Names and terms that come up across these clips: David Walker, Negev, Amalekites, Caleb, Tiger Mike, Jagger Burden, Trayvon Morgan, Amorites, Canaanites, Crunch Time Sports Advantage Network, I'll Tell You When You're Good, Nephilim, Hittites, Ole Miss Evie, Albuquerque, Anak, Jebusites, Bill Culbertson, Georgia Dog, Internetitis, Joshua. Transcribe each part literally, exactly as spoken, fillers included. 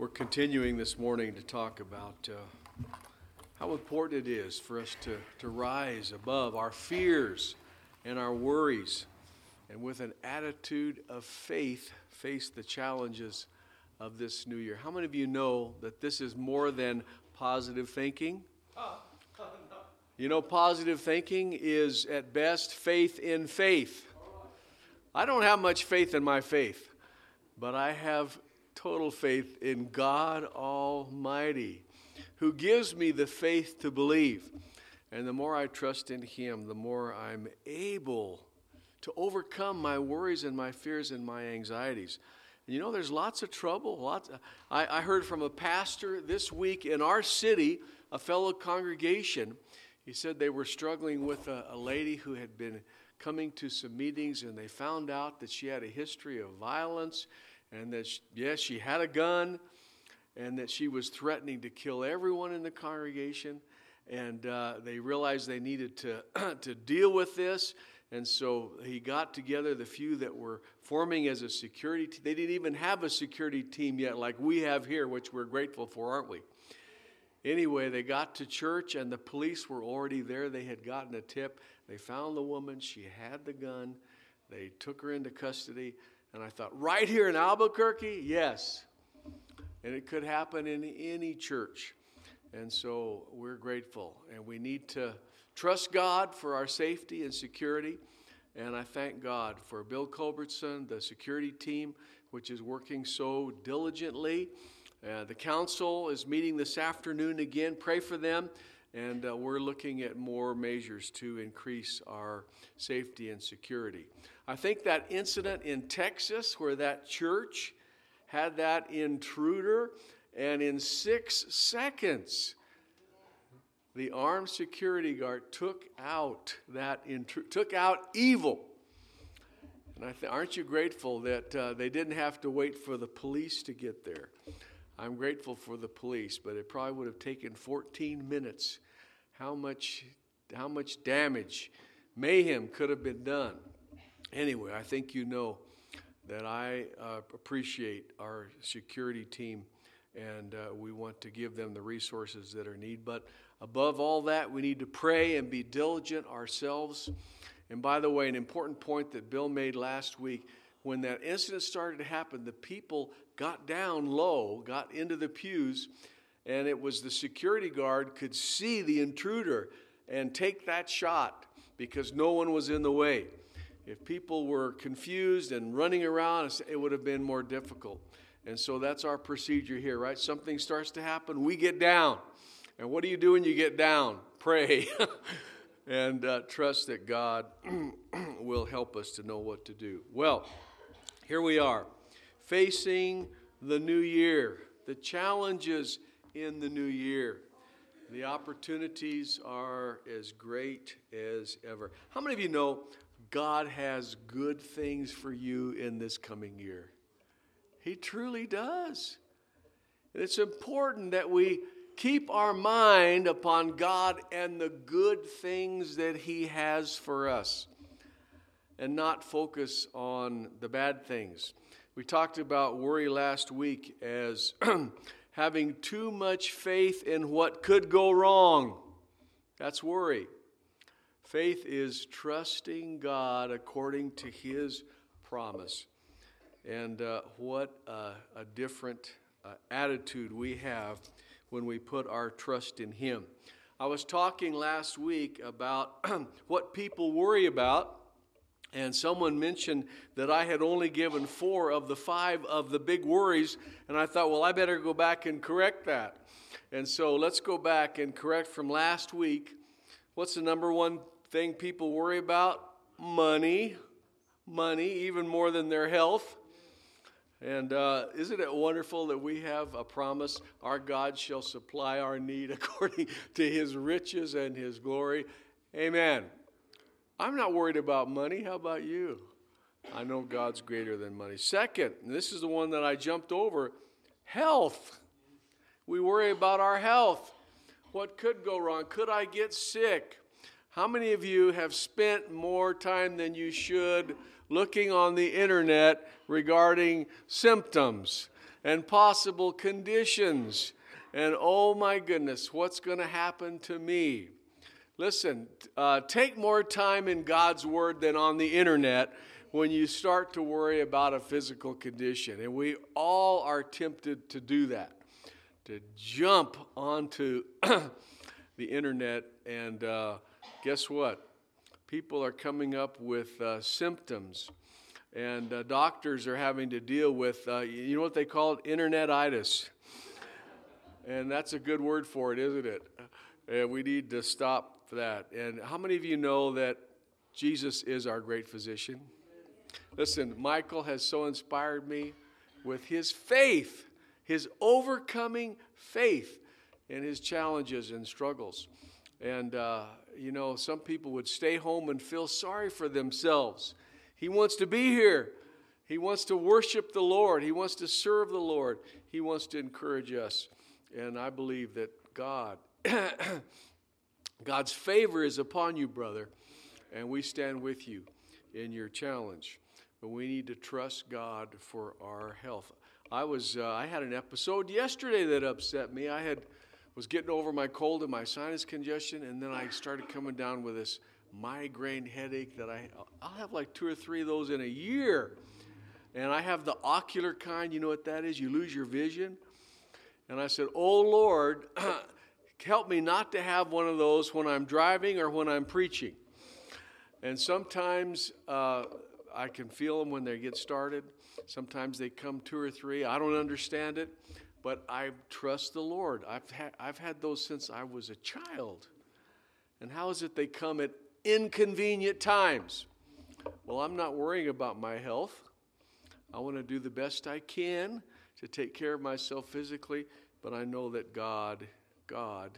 We're continuing this morning to talk about uh, how important it is for us to, to rise above our fears and our worries, and with an attitude of faith, face the challenges of this new year. How many of you know that this is more than positive thinking? You know, positive thinking is at best faith in faith. I don't have much faith in my faith, but I have total faith in God Almighty, who gives me the faith to believe. And the more I trust in Him, the more I'm able to overcome my worries and my fears and my anxieties. And you know, there's lots of trouble. Lots of, I, I heard from a pastor this week in our city, a fellow congregation. He said they were struggling with a, a lady who had been coming to some meetings, and they found out that she had a history of violence, and that, she, yes, she had a gun, and that she was threatening to kill everyone in the congregation. And uh, they realized they needed to, to deal with this. And so he got together the few that were forming as a security team. They didn't even have a security team yet like we have here, which we're grateful for, aren't we? Anyway, they got to church, and the police were already there. They had gotten a tip. They found the woman. She had the gun. They took her into custody. And I thought, right here in Albuquerque? Yes. And it could happen in any church. And so we're grateful. And we need to trust God for our safety and security. And I thank God for Bill Culbertson, the security team, which is working so diligently. Uh, the council is meeting this afternoon again. Pray for them. And uh, we're looking at more measures to increase our safety and security. I think that incident in Texas where that church had that intruder, and in six seconds, the armed security guard took out that intru- took out evil. And I th- aren't you grateful that uh, they didn't have to wait for the police to get there? I'm grateful for the police, but it probably would have taken fourteen minutes. How much, how much damage, mayhem could have been done. Anyway, I think you know that I uh, appreciate our security team, and uh, we want to give them the resources that are needed. But above all that, we need to pray and be diligent ourselves. And by the way, an important point that Bill made last week, when that incident started to happen, the people got down low, got into the pews, and it was the security guard could see the intruder and take that shot because no one was in the way. If people were confused and running around, it would have been more difficult. And so that's our procedure here, right? Something starts to happen, we get down. And what do you do when you get down? Pray. And uh, trust that God will help us to know what to do. Well, here we are, facing the new year, the challenges in the new year. The opportunities are as great as ever. How many of you know God has good things for you in this coming year? He truly does. And it's important that we keep our mind upon God and the good things that He has for us, and not focus on the bad things. We talked about worry last week as having too much faith in what could go wrong. That's worry. Faith is trusting God according to His promise. And uh, what uh, a different uh, attitude we have when we put our trust in Him. I was talking last week about what people worry about. And someone mentioned that I had only given four of the five of the big worries. And I thought, well, I better go back and correct that. And so let's go back and correct from last week. What's the number one thing people worry about? Money. Money, even more than their health. And uh, isn't it wonderful that we have a promise? Our God shall supply our need according to His riches and His glory. Amen. I'm not worried about money. How about you? I know God's greater than money. Second, and this is the one that I jumped over, health. We worry about our health. What could go wrong? Could I get sick? How many of you have spent more time than you should looking on the internet regarding symptoms and possible conditions. And oh my goodness, what's going to happen to me? Listen, uh, take more time in God's Word than on the internet when you start to worry about a physical condition. And we all are tempted to do that, to jump onto the internet. And uh, guess what? People are coming up with uh, symptoms, and uh, doctors are having to deal with, uh, you know what they call it? Internetitis. And that's a good word for it, isn't it? And we need to stop that. And how many of you know that Jesus is our great physician? Listen, Michael has so inspired me with his faith, his overcoming faith in his challenges and struggles. And, uh, you know, some people would stay home and feel sorry for themselves. He wants to be here. He wants to worship the Lord. He wants to serve the Lord. He wants to encourage us. And I believe that God, God's favor is upon you, brother. And we stand with you in your challenge. But we need to trust God for our health. I was, uh, I had an episode yesterday that upset me. I had was getting over my cold and my sinus congestion, and then I started coming down with this migraine headache that I, I'll have like two or three of those in a year. And I have the ocular kind. You know what that is? You lose your vision. And I said, oh, Lord, help me not to have one of those when I'm driving or when I'm preaching. And sometimes uh, I can feel them when they get started. Sometimes they come two or three. I don't understand it, but I trust the Lord. I've ha- I've had those since I was a child. And how is it they come at inconvenient times? Well, I'm not worrying about my health. I want to do the best I can to take care of myself physically, but I know that God, God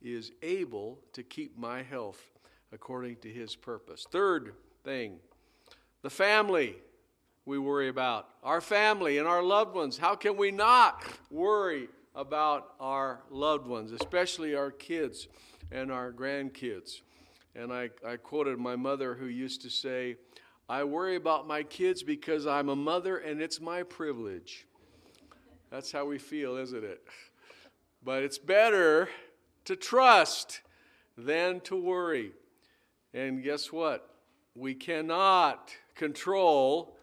is able to keep my health according to his purpose. Third thing, the family we worry about. Our family and our loved ones. How can we not worry about our loved ones, especially our kids and our grandkids? And I, I quoted my mother, who used to say, I worry about my kids because I'm a mother and it's my privilege. That's how we feel, isn't it? But it's better to trust than to worry. And guess what? We cannot control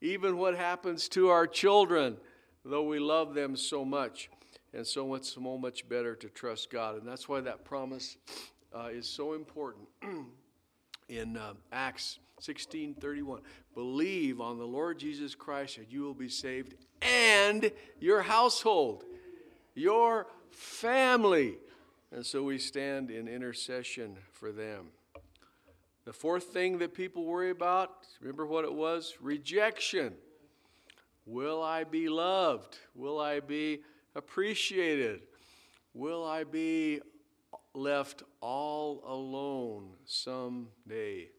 even what happens to our children, though we love them so much. And so it's so much better to trust God. And that's why that promise uh, is so important in uh, Acts sixteen thirty-one. Believe on the Lord Jesus Christ and you will be saved, and your household, your family. And so we stand in intercession for them. The fourth thing that people worry about, remember what it was? Rejection. Will I be loved? Will I be appreciated? Will I be left all alone someday?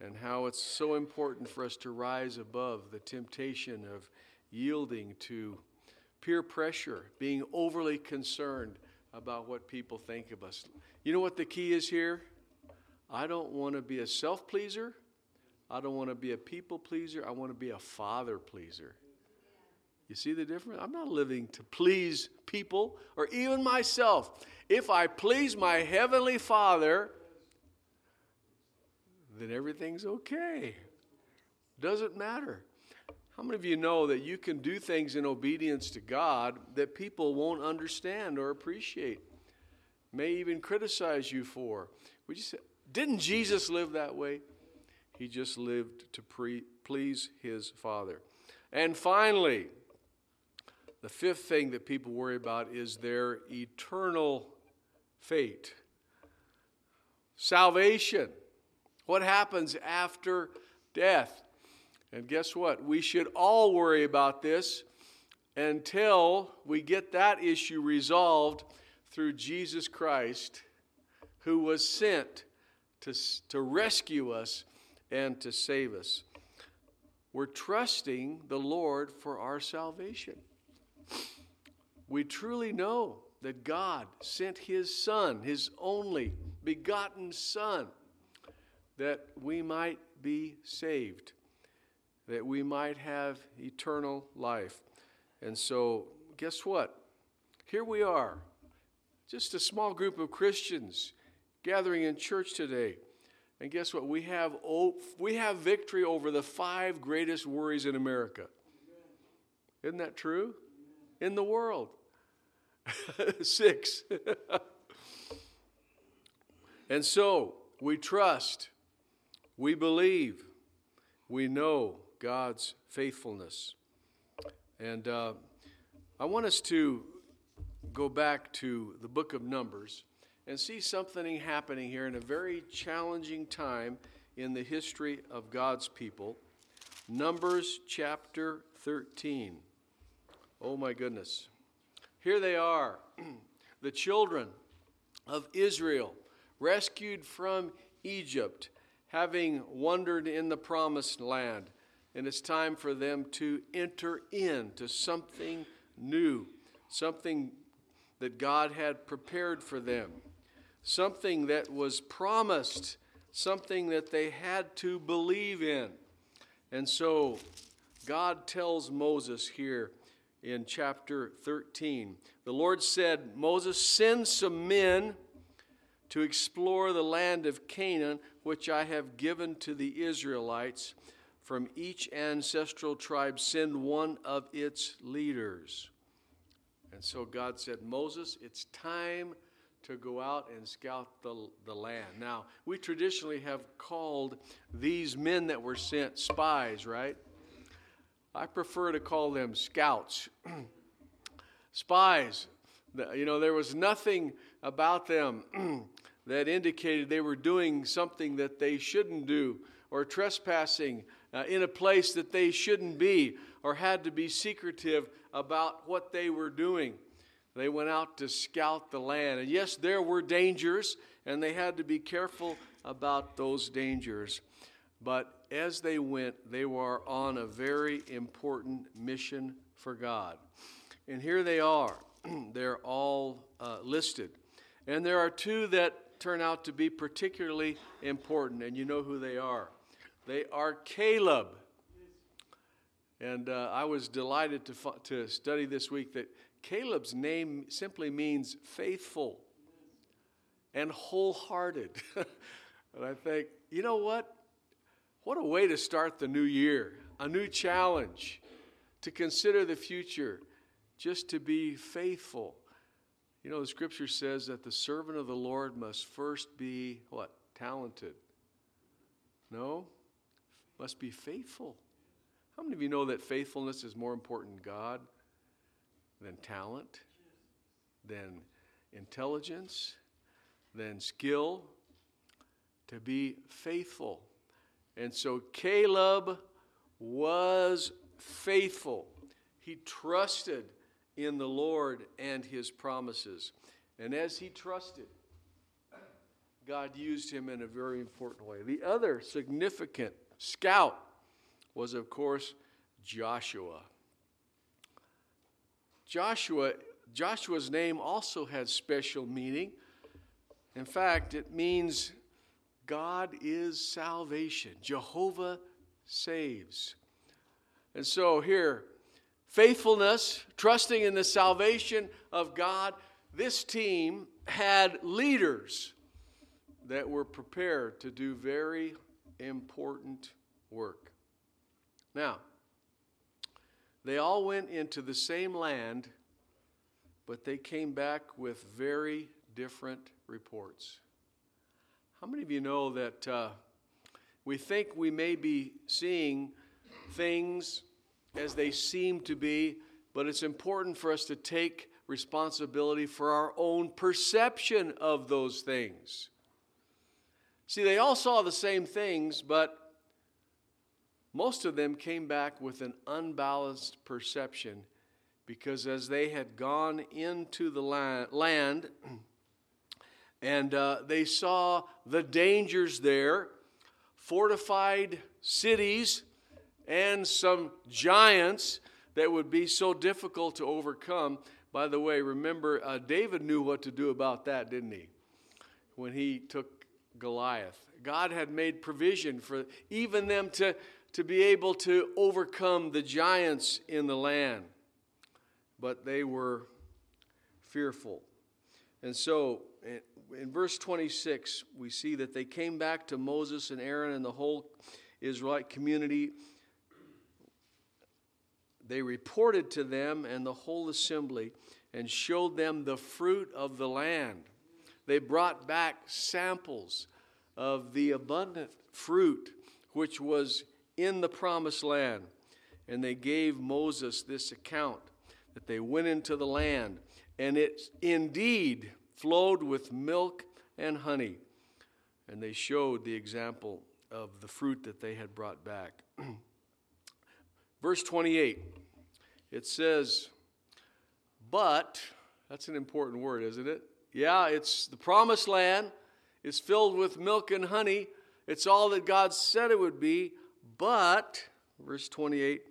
And how it's so important for us to rise above the temptation of yielding to peer pressure, being overly concerned about what people think of us. You know what the key is here? I don't want to be a self-pleaser. I don't want to be a people-pleaser. I want to be a father-pleaser. You see the difference? I'm not living to please people or even myself. If I please my heavenly Father, then everything's okay. Doesn't matter. How many of you know that you can do things in obedience to God that people won't understand or appreciate, may even criticize you for? We just didn't Jesus live that way? He just lived to pre- please his Father. And finally, the fifth thing that people worry about is their eternal fate. Salvation. What happens after death? And guess what? We should all worry about this until we get that issue resolved through Jesus Christ, who was sent to, to rescue us and to save us. We're trusting the Lord for our salvation. We truly know that God sent his Son, his only begotten Son, that we might be saved, that we might have eternal life. And so guess what? Here we are, just a small group of Christians gathering in church today. And guess what? We have we have victory over the five greatest worries in America. Isn't that true? In the world. Six. And so we trust, we believe, we know God's faithfulness. And uh, I want us to go back to the book of Numbers and see something happening here in a very challenging time in the history of God's people. Numbers chapter thirteen. Oh my goodness. Here they are, the children of Israel, rescued from Egypt, having wandered in the promised land. And it's time for them to enter into something new, something that God had prepared for them, something that was promised, something that they had to believe in. And so God tells Moses here in chapter thirteen, the Lord said, Moses, send some men to explore the land of Canaan, which I have given to the Israelites. From each ancestral tribe, send one of its leaders. And so God said, Moses, it's time to go out and scout the, the land. Now, we traditionally have called these men that were sent spies, right? I prefer to call them scouts. Spies. You know, there was nothing about them that indicated they were doing something that they shouldn't do, or trespassing uh, in a place that they shouldn't be, or had to be secretive about what they were doing. They went out to scout the land. And yes, there were dangers, and they had to be careful about those dangers. But as they went, they were on a very important mission for God. And here they are. They're all uh, listed. And there are two that turn out to be particularly important, and you know who they are. They are Caleb. And uh, I was delighted to, fu- to study this week that Caleb's name simply means faithful and wholehearted. And I think, you know what? What a way to start the new year, a new challenge, to consider the future, just to be faithful. You know, the scripture says that the servant of the Lord must first be, what, talented? No? Must be faithful. How many of you know that faithfulness is more important in God than talent, than intelligence, than skill? To be faithful. And so Caleb was faithful. He trusted in the Lord and his promises. And as he trusted, God used him in a very important way. The other significant scout was, of course, Joshua. Joshua, Joshua's name also has special meaning. In fact, it means God is salvation. Jehovah saves. And so here, faithfulness, trusting in the salvation of God. This team had leaders that were prepared to do very important work. Now, they all went into the same land, but they came back with very different reports. How many of you know that uh, we think we may be seeing things as they seem to be, but it's important for us to take responsibility for our own perception of those things. See, they all saw the same things, but most of them came back with an unbalanced perception, because as they had gone into the land and uh, they saw the dangers there, fortified cities, and some giants that would be so difficult to overcome. By the way, remember, uh, David knew what to do about that, didn't he? When he took Goliath. God had made provision for even them to, to be able to overcome the giants in the land. but they were fearful. And so in verse twenty-six, we see that they came back to Moses and Aaron and the whole Israelite community. They reported to them and the whole assembly and showed them the fruit of the land. They brought back samples of the abundant fruit which was in the promised land. And they gave Moses this account that they went into the land, and it indeed flowed with milk and honey. And they showed the example of the fruit that they had brought back. Verse twenty-eight, it says, but, that's an important word, isn't it? Yeah, it's the promised land. It's filled with milk and honey. It's all that God said it would be. But, verse twenty-eight,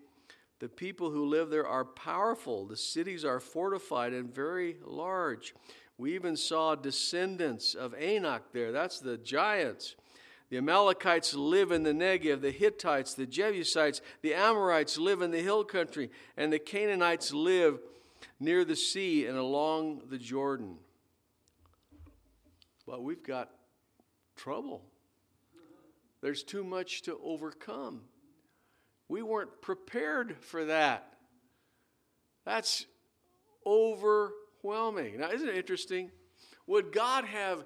the people who live there are powerful. The cities are fortified and very large. We even saw descendants of Anak there. That's the giants. The Amalekites live in the Negev. The Hittites, the Jebusites, the Amorites live in the hill country. And the Canaanites live near the sea and along the Jordan. But we've got trouble. There's too much to overcome. We weren't prepared for that. That's overwhelming. Now, isn't it interesting? Would God have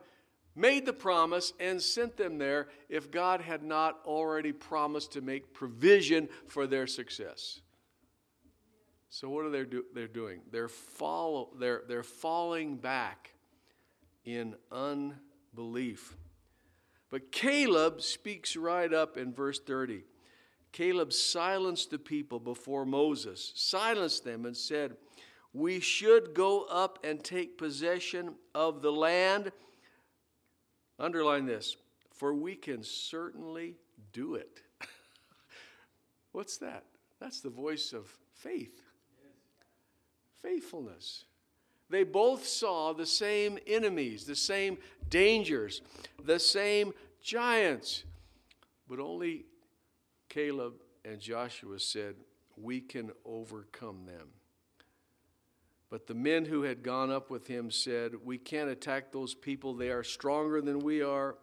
made the promise and sent them there if God had not already promised to make provision for their success? So what are they do- they're doing? They're follow they're they're falling back in unbelief. But Caleb speaks right up in verse thirty. Caleb silenced the people before Moses, silenced them and said, we should go up and take possession of the land. Underline this, for we can certainly do it. What's that? That's the voice of faith. Faithfulness. They both saw the same enemies, the same dangers, the same giants, but only Caleb and Joshua said, we can overcome them. But the men who had gone up with him said, we can't attack those people. They are stronger than we are.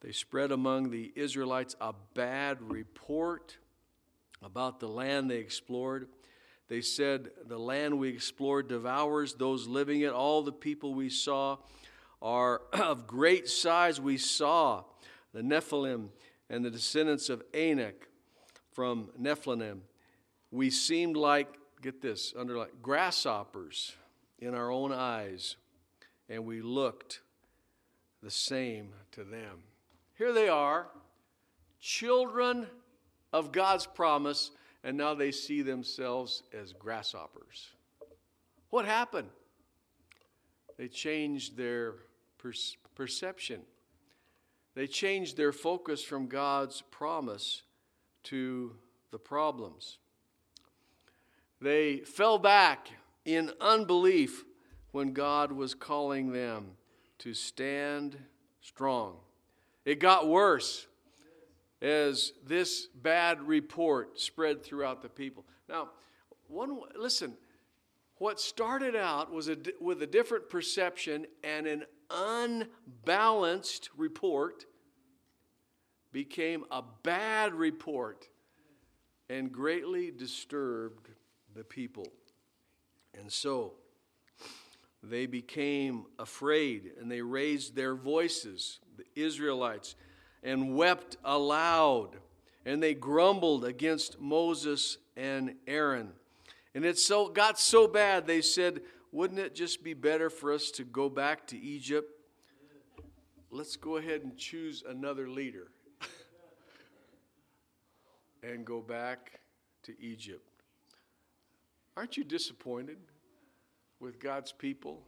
They spread among the Israelites a bad report about the land they explored. They said, the land we explored devours those living it. All the people we saw are of great size. We saw the Nephilim and the descendants of Anak from Nephilim. We seemed like, get this, underline, grasshoppers in our own eyes, and we looked the same to them. Here they are, children of God's promise, and now they see themselves as grasshoppers. What happened? They changed their per- perception. They changed their focus from God's promise to the problems. They fell back in unbelief when God was calling them to stand strong. It got worse as this bad report spread throughout the people. Now, one listen, what started out was a, with a different perception and an unbalanced report became a bad report and greatly disturbed the people. And so they became afraid and they raised their voices, the Israelites, and wept aloud. And they grumbled against Moses and Aaron. And it so got so bad they said, wouldn't it just be better for us to go back to Egypt? Let's go ahead and choose another leader and go back to Egypt. Aren't you disappointed with God's people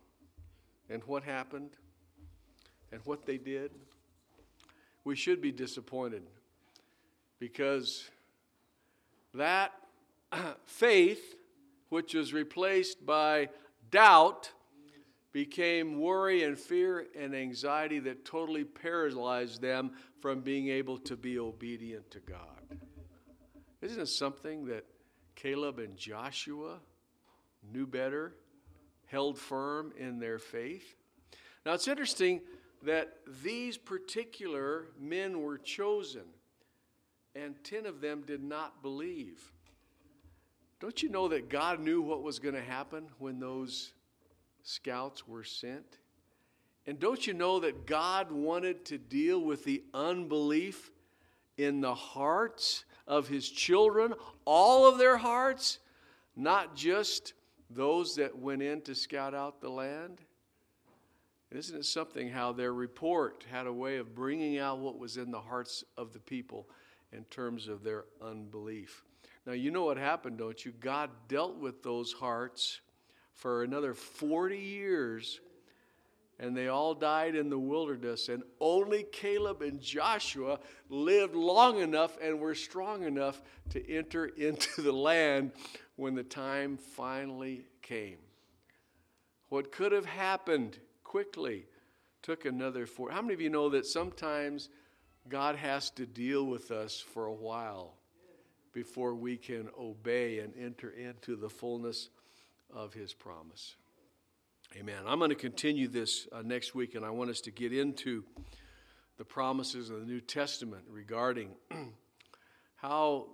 and what happened and what they did? We should be disappointed because that faith, which was replaced by doubt, became worry and fear and anxiety that totally paralyzed them from being able to be obedient to God. Isn't it something that Caleb and Joshua knew better, held firm in their faith. Now, it's interesting that these particular men were chosen, and ten of them did not believe. Don't you know that God knew what was going to happen when those scouts were sent? And don't you know that God wanted to deal with the unbelief in the hearts of his children, all of their hearts, not just those that went in to scout out the land? Isn't it something how their report had a way of bringing out what was in the hearts of the people in terms of their unbelief? Now, you know what happened, don't you? God dealt with those hearts for another forty years, and they all died in the wilderness, and only Caleb and Joshua lived long enough and were strong enough to enter into the land when the time finally came. What could have happened quickly took another four. How many of you know that sometimes God has to deal with us for a while before we can obey and enter into the fullness of his promise? Amen. I'm going to continue this uh, next week, and I want us to get into the promises of the New Testament regarding how,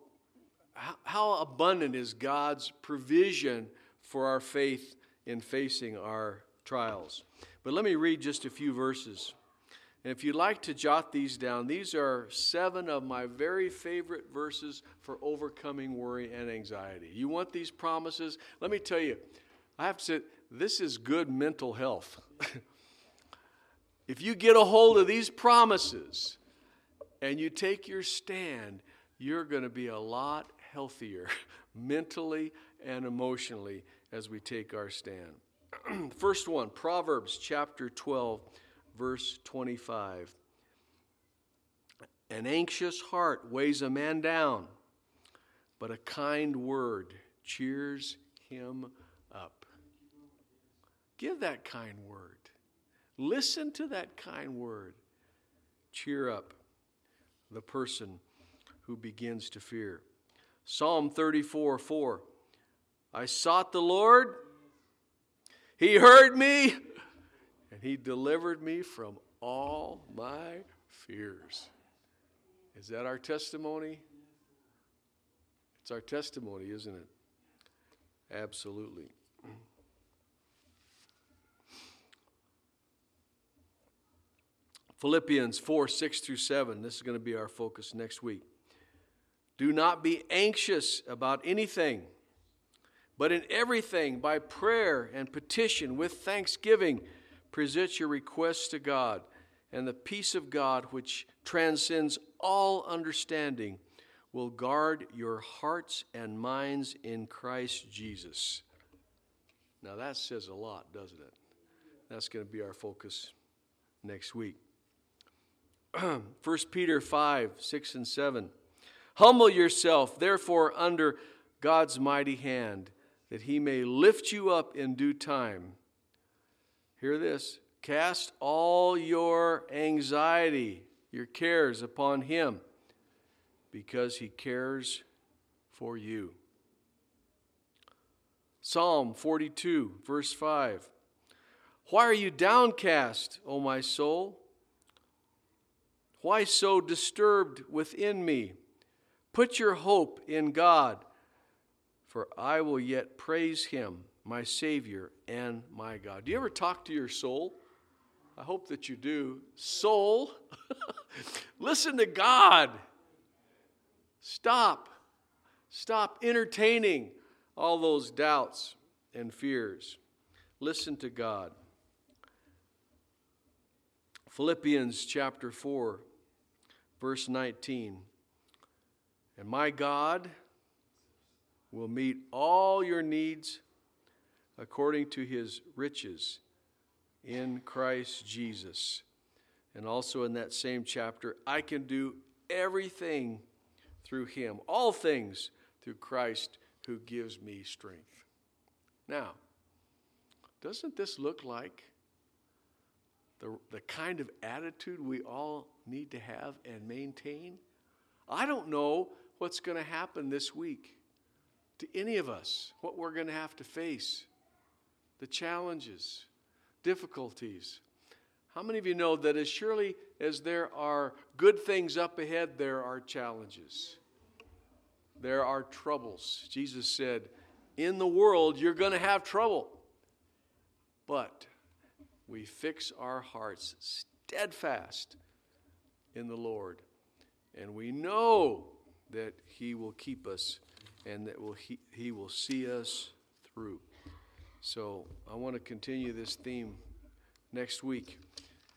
how abundant is God's provision for our faith in facing our trials. But let me read just a few verses. And if you'd like to jot these down, these are seven of my very favorite verses for overcoming worry and anxiety. You want these promises? Let me tell you, I have to say, this is good mental health. If you get a hold of these promises and you take your stand, you're going to be a lot healthier mentally and emotionally as we take our stand. First one, Proverbs chapter twelve, verse twenty-five. An anxious heart weighs a man down, but a kind word cheers him up. Give that kind word. Listen to that kind word. Cheer up the person who begins to fear. Psalm thirty-four, four. I sought the Lord. He heard me, and he delivered me from all my fears. Is that our testimony? It's our testimony, isn't it? Absolutely. Philippians four, six through seven. This is going to be our focus next week. Do not be anxious about anything, but in everything, by prayer and petition, with thanksgiving, present your requests to God, and the peace of God, which transcends all understanding, will guard your hearts and minds in Christ Jesus. Now that says a lot, doesn't it? That's going to be our focus next week. First Peter five, six and seven. Humble yourself, therefore, under God's mighty hand, that he may lift you up in due time. Hear this. Cast all your anxiety, your cares upon him, because he cares for you. Psalm forty-two, verse five. Why are you downcast, O my soul? Why so disturbed within me? Put your hope in God, for I will yet praise him, my Savior and my God. Do you ever talk to your soul? I hope that you do. Soul, listen to God. Stop. Stop entertaining all those doubts and fears. Listen to God. Philippians chapter four, verse nineteen. And my God will meet all your needs according to his riches in Christ Jesus. And also in that same chapter, I can do everything through him, all things through Christ who gives me strength. Now, doesn't this look like the, the kind of attitude we all need to have and maintain? I don't know what's going to happen this week. to any of us what we're going to have to face, the challenges, difficulties. How many of you know that as surely as there are good things up ahead, there are challenges? There are troubles. Jesus said, in the world, you're going to have trouble. But we fix our hearts steadfast in the Lord. And we know that he will keep us and that will he, he will see us through. So I want to continue this theme next week.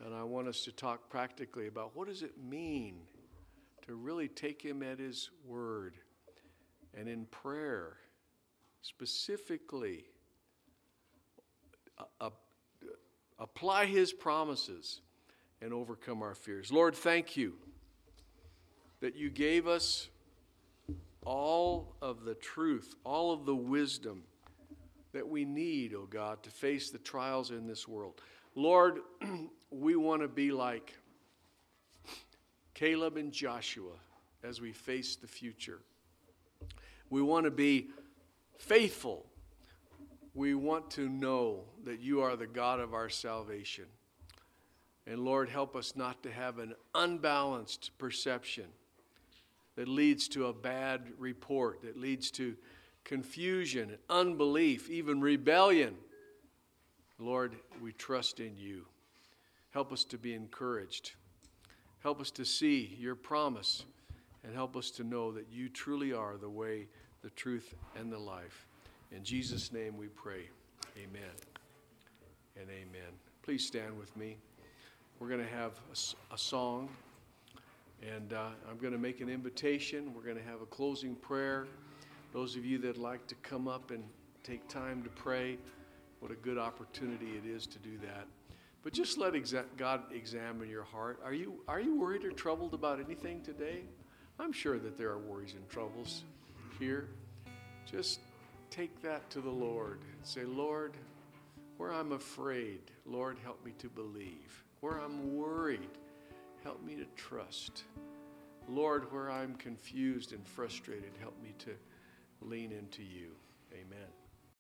And I want us to talk practically about what does it mean to really take him at his word. And in prayer, specifically, uh, uh, apply his promises and overcome our fears. Lord, thank you that you gave us all of the truth, all of the wisdom that we need, oh God, to face the trials in this world. Lord, we want to be like Caleb and Joshua as we face the future. We want to be faithful. We want to know that you are the God of our salvation. And Lord, help us not to have an unbalanced perception that leads to a bad report, that leads to confusion, unbelief, even rebellion. Lord, we trust in you. Help us to be encouraged. Help us to see your promise. And help us to know that you truly are the way, the truth, and the life. In Jesus' name we pray. Amen and amen. Please stand with me. We're going to have a, a song. And uh, I'm going to make an invitation. We're going to have a closing prayer. Those of you that like to come up and take time to pray, what a good opportunity it is to do that. But just let exa- God examine your heart. Are you, are you worried or troubled about anything today? I'm sure that there are worries and troubles here. Just take that to the Lord. Say, Lord, where I'm afraid, Lord, help me to believe. Where I'm worried, help me to trust. Lord, where I'm confused and frustrated, help me to lean into you. Amen.